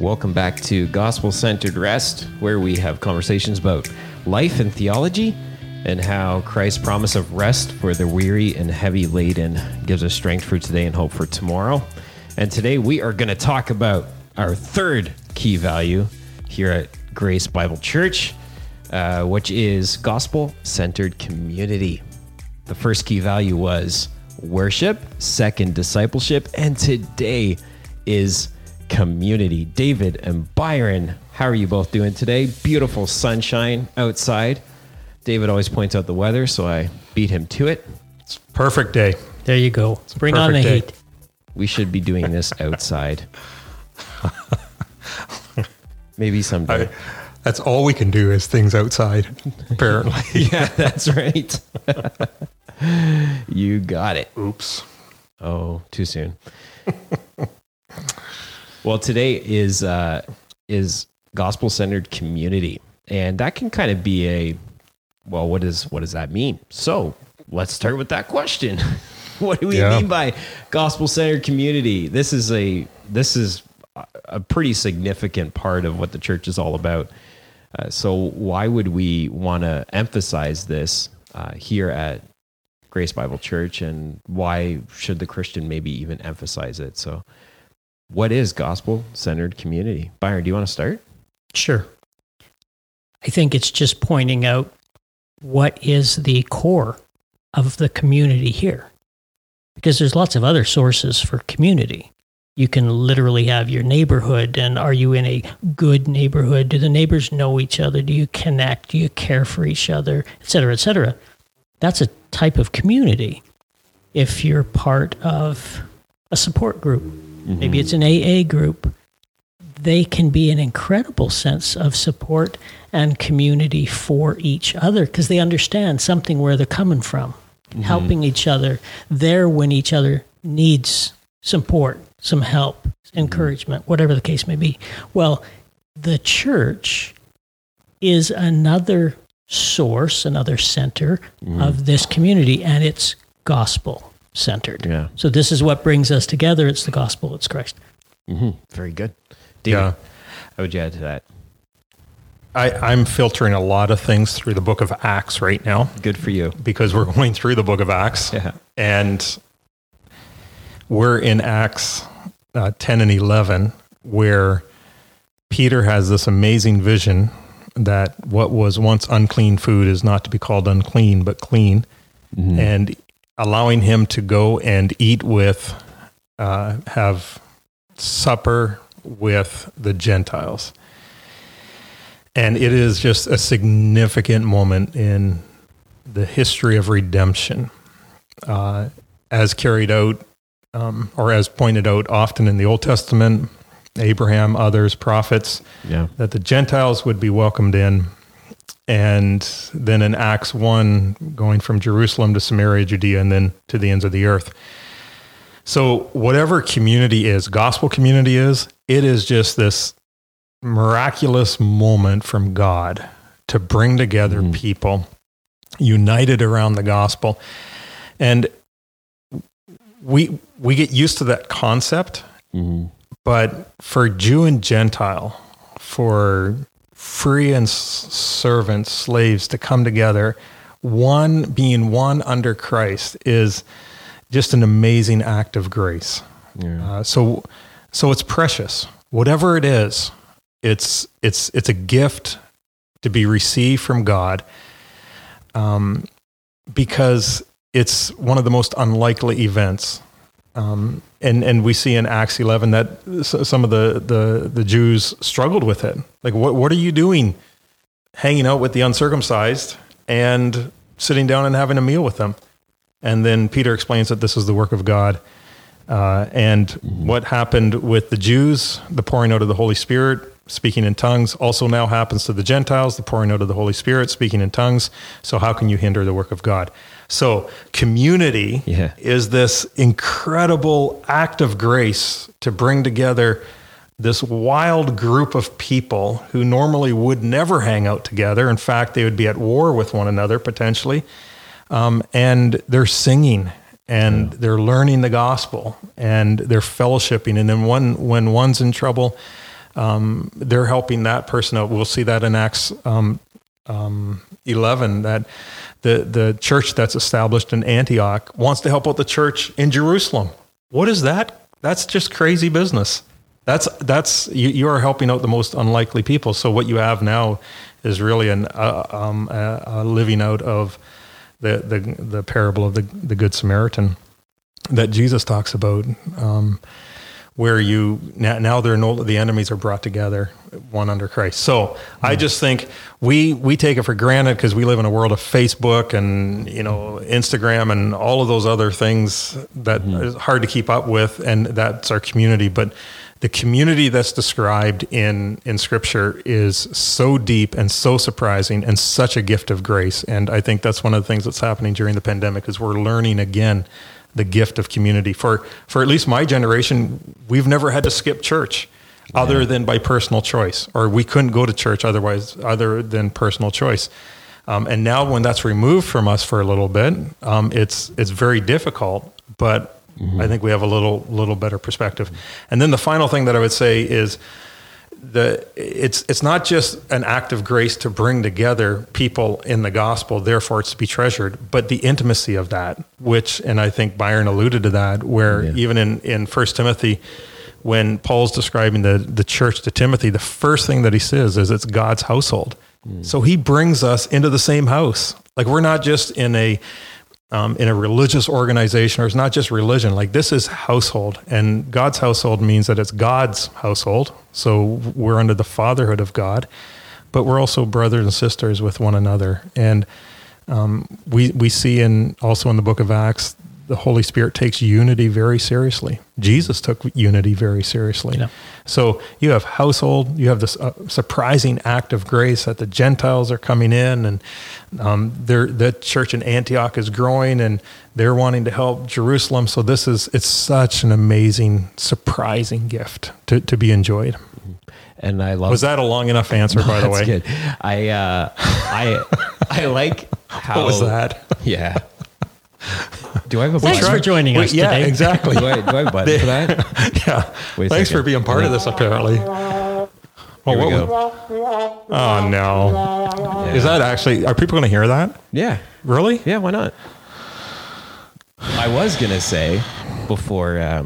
Welcome back to Gospel Centered Rest, where we have conversations about life and theology and how Christ's promise of rest for the weary and heavy laden gives us strength for today and hope for tomorrow. And today we are going to talk about our third key value here at Grace Bible Church, which is Gospel Centered Community. The first key value was worship, second discipleship, and today is community. David and Byron, how are you both doing today? Beautiful sunshine outside. David always points out the weather, so I beat him to it. It's a perfect day. There you go. Bring on the heat. We should be doing this outside. Maybe someday. That's all we can do is things outside, apparently. Yeah, that's right. You got it. Oops. Oh, too soon. Well, today is Gospel-Centered Community, and that can kind of be a, well, what does that mean? So let's start with that question. What do we mean by Gospel-Centered Community? This is a pretty significant part of what the church is all about. So why would we want to emphasize this here at Grace Bible Church, and why should the Christian maybe even emphasize it? So what is Gospel-Centered Community? Byron, do you want to start? Sure. I think it's just pointing out what is the core of the community here, because there's lots of other sources for community. You can literally have your neighborhood, and are you in a good neighborhood? Do the neighbors know each other? Do you connect? Do you care for each other? Et cetera, et cetera. That's a type of community. If you're part of a support group, mm-hmm. maybe it's an AA group, they can be an incredible sense of support and community for each other because they understand something where they're coming from, mm-hmm. helping each other there when each other needs support, some help, mm-hmm. encouragement, whatever the case may be. Well, the church is another source, another center of this community, and it's gospel-centered. Yeah. So this is what brings us together. It's the gospel. It's Christ. Mm-hmm. Very good. David, how would you add to that? I'm filtering a lot of things through the book of Acts right now. Good for you. Because we're going through the book of Acts, and we're in Acts 10 and 11, where Peter has this amazing vision that what was once unclean food is not to be called unclean, but clean, mm-hmm. and allowing him to go and eat with, have supper with the Gentiles. And it is just a significant moment in the history of redemption, as carried out, or as pointed out often in the Old Testament, Abraham, others, prophets, that the Gentiles would be welcomed in. And then in Acts 1, going from Jerusalem to Samaria, Judea, and then to the ends of the earth. So whatever community is, gospel community is, it is just this miraculous moment from God to bring together people united around the gospel. And we get used to that concept, but for Jew and Gentile, for free and servants, slaves to come together, one being one under Christ is just an amazing act of grace. Yeah. So it's precious. Whatever it is, it's a gift to be received from God, because it's one of the most unlikely events. And we see in Acts 11 that some of the Jews struggled with it. Like, what are you doing hanging out with the uncircumcised and sitting down and having a meal with them? And then Peter explains that this is the work of God. And what happened with the Jews, the pouring out of the Holy Spirit, speaking in tongues, also now happens to the Gentiles, the pouring out of the Holy Spirit, speaking in tongues. So how can you hinder the work of God? So community is this incredible act of grace to bring together this wild group of people who normally would never hang out together. In fact, they would be at war with one another potentially. And they're singing and they're learning the gospel and they're fellowshipping. And then when one's in trouble, They're helping that person out. We'll see that in Acts 11, that the church that's established in Antioch wants to help out the church in Jerusalem. What is that? That's just crazy business. That's you are helping out the most unlikely people. So what you have now is really a living out of the parable of the Good Samaritan that Jesus talks about, where now the enemies are brought together, one under Christ. So I just think we take it for granted because we live in a world of Facebook and Instagram and all of those other things that is hard to keep up with, and that's our community. But the community that's described in Scripture is so deep and so surprising and such a gift of grace. And I think that's one of the things that's happening during the pandemic is we're learning again the gift of community. For at least my generation, we've never had to skip church other than by personal choice, or we couldn't go to church otherwise other than personal choice. And now when that's removed from us for a little bit, it's very difficult, but I think we have a little better perspective. And then the final thing that I would say is it's not just an act of grace to bring together people in the gospel, therefore it's to be treasured, but the intimacy of that, which, and I think Byron alluded to that, where even in 1 Timothy, when Paul's describing the church to Timothy, the first thing that he says is it's God's household. So he brings us into the same house. Like we're not just in a religious organization, or it's not just religion, like this is household, and God's household means that it's God's household. So we're under the fatherhood of God, but we're also brothers and sisters with one another. And we see also in the book of Acts, the Holy Spirit takes unity very seriously. Jesus took unity very seriously. Yeah. So you have household, you have this surprising act of grace that the Gentiles are coming in, and the church in Antioch is growing, and they're wanting to help Jerusalem. So it's such an amazing, surprising gift to be enjoyed. And I love. Was that a long enough answer? No, by the way, good. I like how. What was that? Yeah. Do I have a button? Thanks for joining us today. Yeah, exactly. Do I have a button for that? Yeah. Thanks for being part of this, apparently. Here we go. Oh, no. Yeah. Is that actually... Are people going to hear that? Yeah. Really? Yeah, why not? I was going to say, before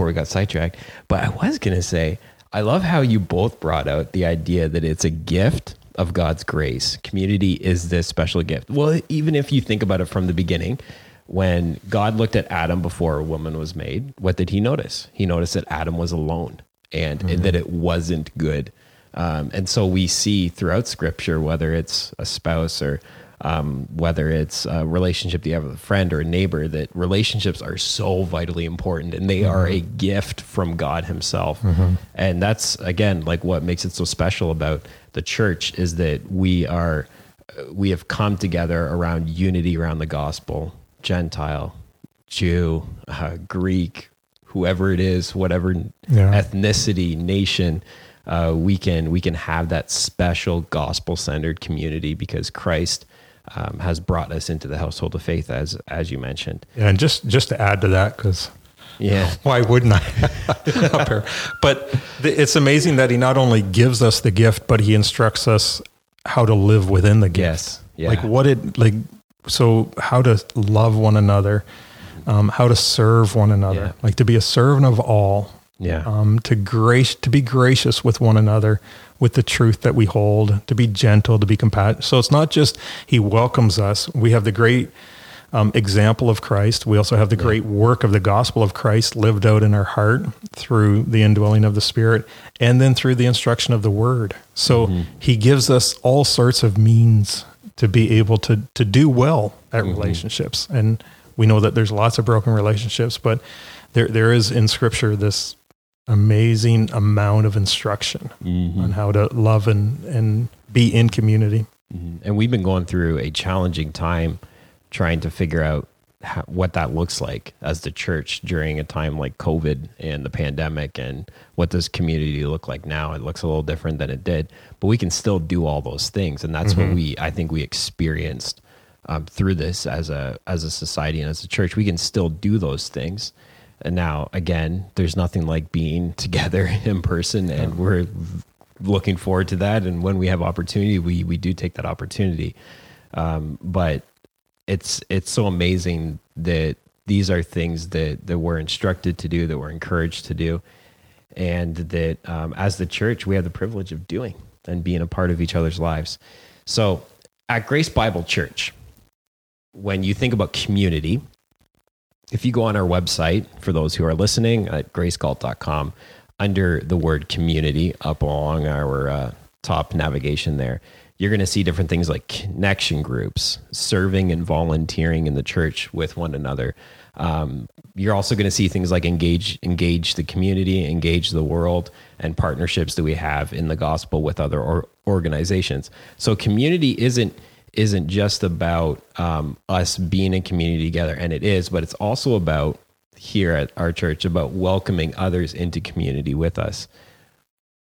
we got sidetracked, but I was going to say, I love how you both brought out the idea that it's a gift of God's grace. Community is this special gift. Well, even if you think about it from the beginning... When God looked at Adam before a woman was made, what did he notice? He noticed that Adam was alone and that it wasn't good. And so we see throughout Scripture, whether it's a spouse or whether it's a relationship you have with a friend or a neighbor, that relationships are so vitally important and they are a gift from God himself. And that's, again, like what makes it so special about the church is that we have come together around unity, around the gospel. Gentile, Jew, Greek, whoever it is, whatever ethnicity, nation, we can have that special gospel-centered community because Christ has brought us into the household of faith, as you mentioned. Yeah, and just to add to that, because why wouldn't I? Up here. But it's amazing that he not only gives us the gift, but he instructs us how to live within the gift. Yes, yeah. So how to love one another, how to serve one another, like to be a servant of all, to be gracious with one another, with the truth that we hold, to be gentle, to be compassionate. So it's not just he welcomes us. We have the great example of Christ. We also have the great work of the gospel of Christ lived out in our heart through the indwelling of the Spirit and then through the instruction of the word. So he gives us all sorts of means to be able to do well at relationships. And we know that there's lots of broken relationships, but there is in Scripture this amazing amount of instruction on how to love and be in community. And we've been going through a challenging time trying to figure out what that looks like as the church during a time like COVID and the pandemic, and what does community look like now? It looks a little different than it did, but we can still do all those things. And that's what I think we experienced through this as a society and as a church. We can still do those things. And now, again, there's nothing like being together in person, and we're looking forward to that. And when we have opportunity, we do take that opportunity. But it's so amazing that these are things that we're instructed to do, that we're encouraged to do, and that as the church, we have the privilege of doing and being a part of each other's lives. So at Grace Bible Church, when you think about community, if you go on our website, for those who are listening, at gracegalt.com, under the word community, up along our top navigation there, you're going to see different things like connection groups, serving and volunteering in the church with one another. You're also going to see things like engage the community, engage the world, and partnerships that we have in the gospel with other organizations. So community isn't just about us being in community together, and it is, but it's also about, here at our church, about welcoming others into community with us.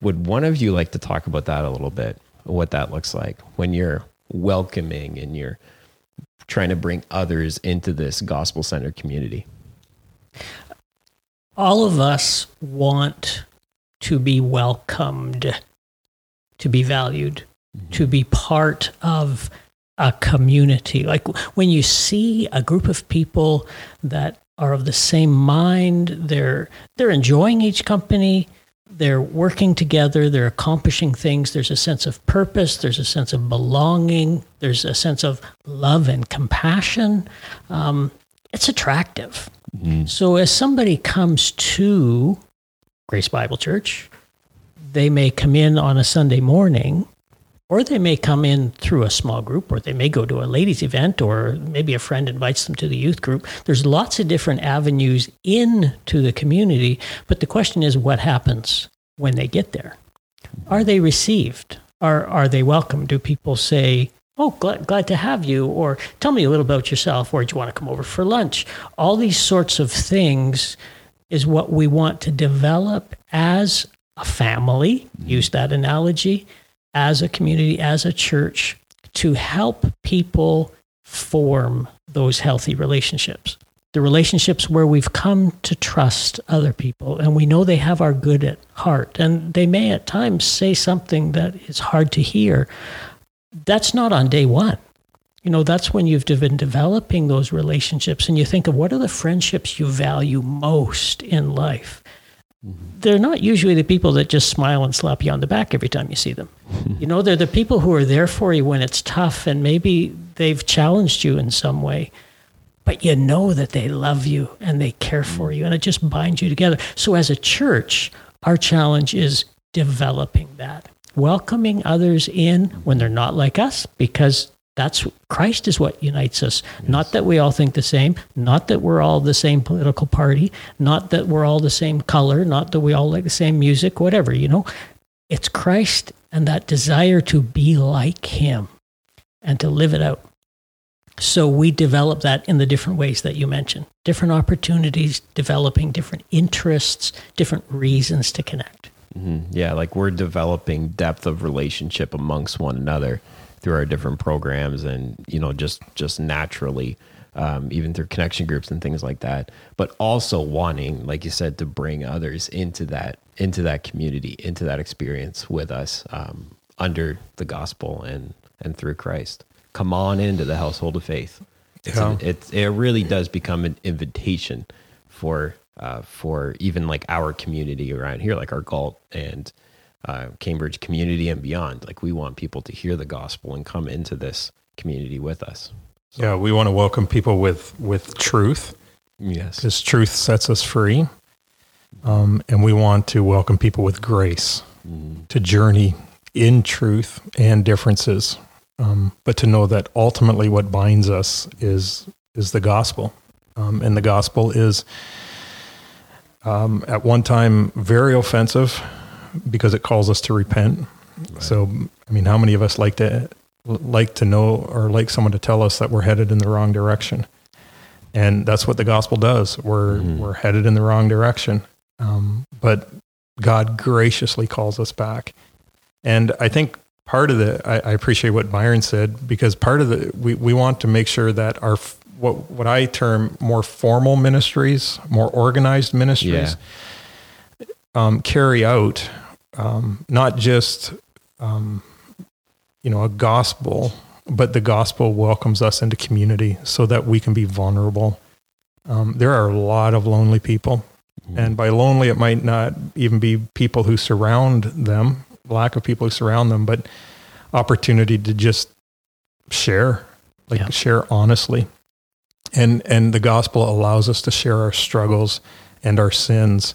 Would one of you like to talk about that a little bit, what that looks like when you're welcoming and you're trying to bring others into this gospel-centered community? All of us want to be welcomed, to be valued, to be part of a community. Like when you see a group of people that are of the same mind, they're enjoying each company, they're working together, they're accomplishing things, there's a sense of purpose, there's a sense of belonging, there's a sense of love and compassion. It's attractive. Mm-hmm. So as somebody comes to Grace Bible Church, they may come in on a Sunday morning, or they may come in through a small group, or they may go to a ladies' event, or maybe a friend invites them to the youth group. There's lots of different avenues into the community, but the question is, what happens when they get there? Are they received? Are they welcome? Do people say, oh, glad to have you, or tell me a little about yourself, or do you want to come over for lunch? All these sorts of things is what we want to develop as a family, use that analogy, as a community, as a church, to help people form those healthy relationships. The relationships where we've come to trust other people, and we know they have our good at heart, and they may at times say something that is hard to hear. That's not on day one. You know, that's when you've been developing those relationships, and you think of what are the friendships you value most in life. They're not usually the people that just smile and slap you on the back every time you see them. You know, they're the people who are there for you when it's tough, and maybe they've challenged you in some way, but you know that they love you and they care for you, and it just binds you together. So as a church, our challenge is developing that, welcoming others in when they're not like us, because that's Christ is what unites us. Yes. Not that we all think the same, not that we're all the same political party, not that we're all the same color, not that we all like the same music, whatever, you know. It's Christ and that desire to be like him and to live it out. So we develop that in the different ways that you mentioned, different opportunities, developing different interests, different reasons to connect. Mm-hmm. Yeah, like we're developing depth of relationship amongst one another through our different programs and, you know, just naturally, even through connection groups and things like that, but also wanting, like you said, to bring others into that community, into that experience with us, under the gospel and through Christ. Come on into the household of faith. It really does become an invitation for even like our community around here, like our Galt and Cambridge community and beyond. Like we want people to hear the gospel and come into this community with us. So. Yeah, we want to welcome people with truth. Yes, because truth sets us free, and we want to welcome people with grace to journey in truth and differences, but to know that ultimately what binds us is the gospel, and the gospel is at one time very offensive, because it calls us to repent. Right. So, I mean, how many of us like to know or like someone to tell us that we're headed in the wrong direction? And that's what the gospel does. We're headed in the wrong direction. But God graciously calls us back. And I think I appreciate what Byron said, because part of we want to make sure that what I term more formal ministries, more organized ministries, carry out not just a gospel, but the gospel welcomes us into community so that we can be vulnerable. There are a lot of lonely people, and by lonely, it might not even be people who surround them, lack of people who surround them, but opportunity to just share, share honestly. And the gospel allows us to share our struggles and our sins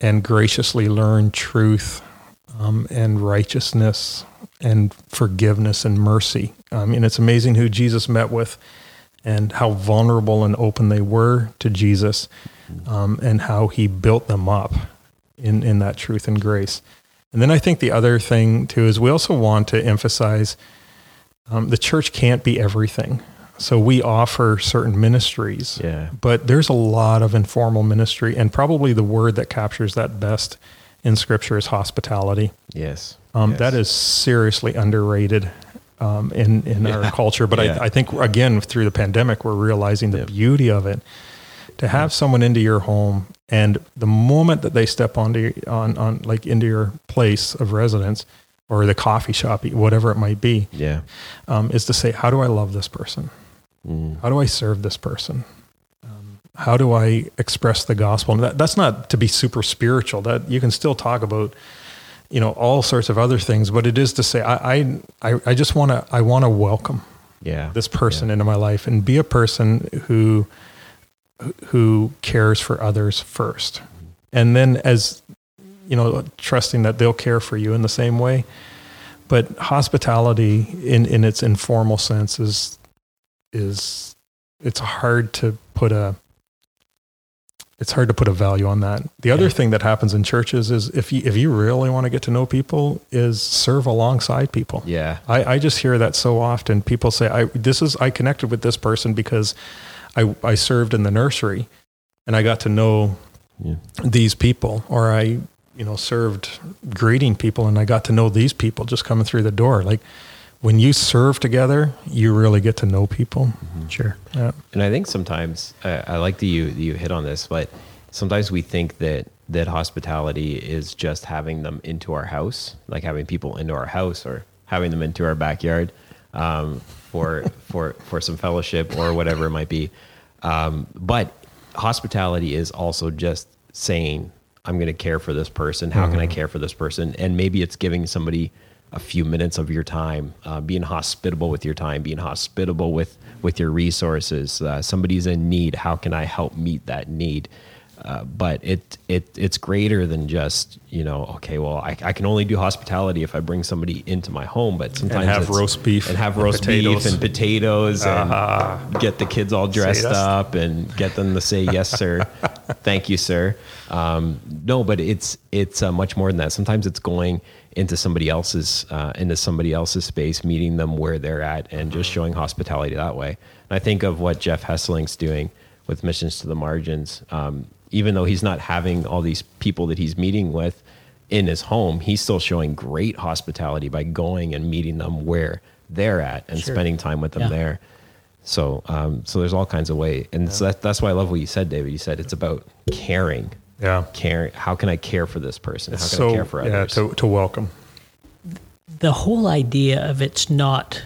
and graciously learn truth and righteousness and forgiveness and mercy. I mean, it's amazing who Jesus met with and how vulnerable and open they were to Jesus, and how he built them up in that truth and grace. And then I think the other thing too is we also want to emphasize the church can't be everything. So we offer certain ministries, but there's a lot of informal ministry, and probably the word that captures that best in Scripture is hospitality. Yes. That is seriously underrated in our culture. But I think, again, through the pandemic, we're realizing the beauty of it. To have someone into your home, and the moment that they step into your place of residence, or the coffee shop, whatever it might be, is to say, how do I love this person? How do I serve this person? How do I express the gospel? And that's not to be super spiritual. That you can still talk about, all sorts of other things, but it is to say, I want to welcome this person into my life and be a person who cares for others first. And then trusting that they'll care for you in the same way. But hospitality in its informal sense is it's hard to put a value on that. The other thing that happens in churches is if you really want to get to know people is serve alongside people. Yeah. I just hear that so often. People say, I connected with this person because I served in the nursery and I got to know these people, or I served greeting people and I got to know these people just coming through the door. Like when you serve together, you really get to know people. Mm-hmm. Sure. Yeah. And I think sometimes I like that you hit on this, but sometimes we think that hospitality is just having them into our house, like having people into our house or having them into our backyard for some fellowship or whatever it might be. But hospitality is also just saying, I'm going to care for this person. How can I care for this person? And maybe it's giving somebody a few minutes of your time, being hospitable with your time, being hospitable with your resources. Somebody's in need. How can I help meet that need? But it's greater than just, I can only do hospitality if I bring somebody into my home, but sometimes have roast beef and potatoes and get the kids all dressed up and get them to say, yes, sir. Thank you, sir. No, but it's much more than that. Sometimes it's going into somebody else's space, meeting them where they're at and just showing hospitality that way. And I think of what Jeff Hessling's doing with Missions to the Margins. Even though he's not having all these people that he's meeting with in his home, he's still showing great hospitality by going and meeting them where they're at and spending time with them there. So, so there's all kinds of ways. And so that's why I love what you said, David. You said it's about caring. Yeah. Caring. How can I care for this person? How can I care for others? Yeah, to welcome. The whole idea of it's not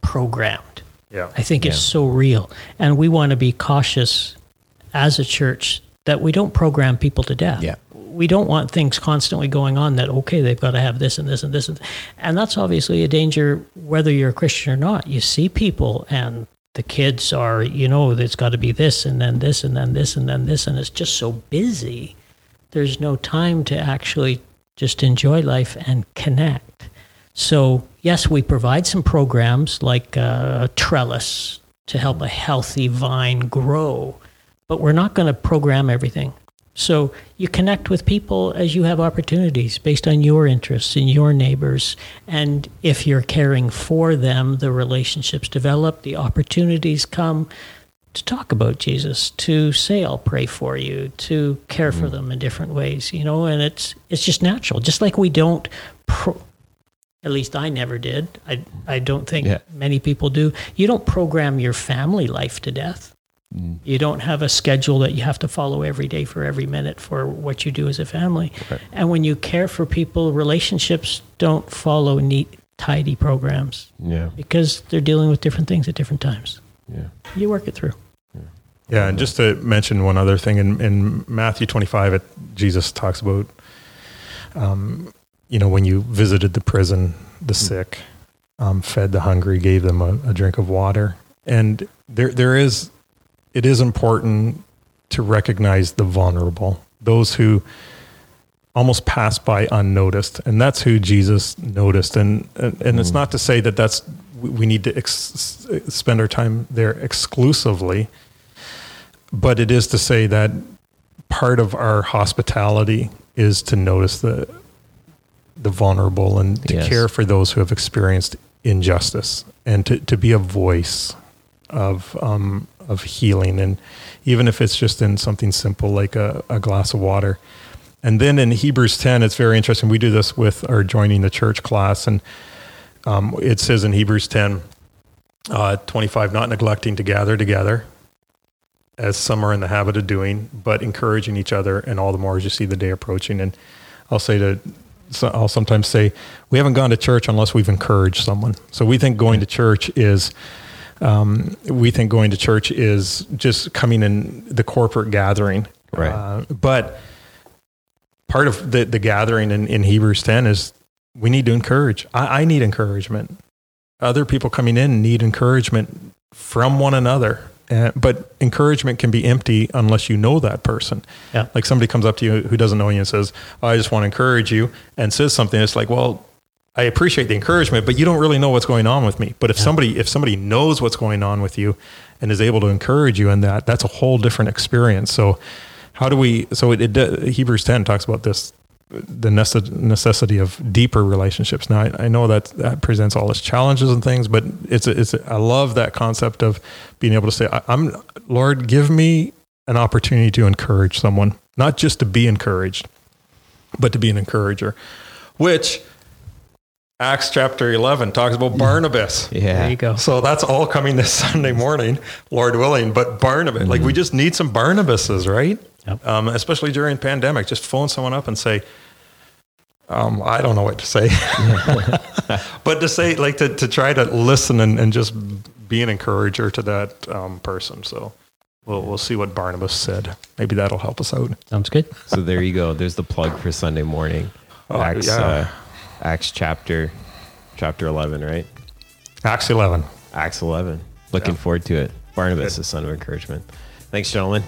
programmed. Yeah. I think it's so real. And we want to be cautious as a church that we don't program people to death. Yeah. We don't want things constantly going on that, they've got to have this and this and this. And that's obviously a danger, whether you're a Christian or not. You see people and the kids are, there's got to be this and then this and then this and then this. And it's just so busy. There's no time to actually just enjoy life and connect. So yes, we provide some programs like a trellis to help a healthy vine grow, but we're not going to program everything. So you connect with people as you have opportunities based on your interests and your neighbors. And if you're caring for them, the relationships develop, the opportunities come to talk about Jesus, to say, I'll pray for you, to care for them in different ways, and it's just natural. Just like we don't At least I never did. I don't think many people do. You don't program your family life to death. Mm. You don't have a schedule that you have to follow every day for every minute for what you do as a family. Right. And when you care for people, relationships don't follow neat, tidy programs. Yeah. Because they're dealing with different things at different times. Yeah. You work it through. Yeah, and just to mention one other thing, in Matthew 25, Jesus talks about, when you visited the prison, the sick, fed the hungry, gave them a drink of water. And it is important to recognize the vulnerable, those who almost pass by unnoticed. And that's who Jesus noticed. And it's not to say that we need to spend our time there exclusively. But it is to say that part of our hospitality is to notice the vulnerable and to care for those who have experienced injustice, and to be a voice of healing. And even if it's just in something simple like a glass of water. And then in Hebrews 10, it's very interesting. We do this with our joining the church class. And it says in Hebrews 10, 25, not neglecting to gather together, as some are in the habit of doing, but encouraging each other, and all the more as you see the day approaching. And I'll sometimes say, we haven't gone to church unless we've encouraged someone. So we think going to church is, just coming in the corporate gathering. Right. But part of the gathering in Hebrews 10 is we need to encourage. I need encouragement. Other people coming in need encouragement from one another. But encouragement can be empty unless you know that person. Yeah. Like somebody comes up to you who doesn't know you and says, oh, I just want to encourage you, and says something. It's like, well, I appreciate the encouragement, but you don't really know what's going on with me. But if somebody knows what's going on with you and is able to encourage you in that, that's a whole different experience. So Hebrews 10 talks about this, the necessity of deeper relationships. Now, I know that presents all its challenges and things, but I love that concept of being able to say, Lord, give me an opportunity to encourage someone, not just to be encouraged, but to be an encourager, which Acts chapter 11 talks about Barnabas. Yeah. There you go. So that's all coming this Sunday morning, Lord willing, but Barnabas, like we just need some Barnabases, right? Yep. Especially during pandemic, just phone someone up and say, I don't know what to say, but to say, like to try to listen and just be an encourager to that person. So we'll see what Barnabas said. Maybe that'll help us out. Sounds good. So there you go. There's the plug for Sunday morning. Acts chapter 11, right? Acts 11. Looking forward to it. Barnabas, the son of encouragement. Thanks, gentlemen.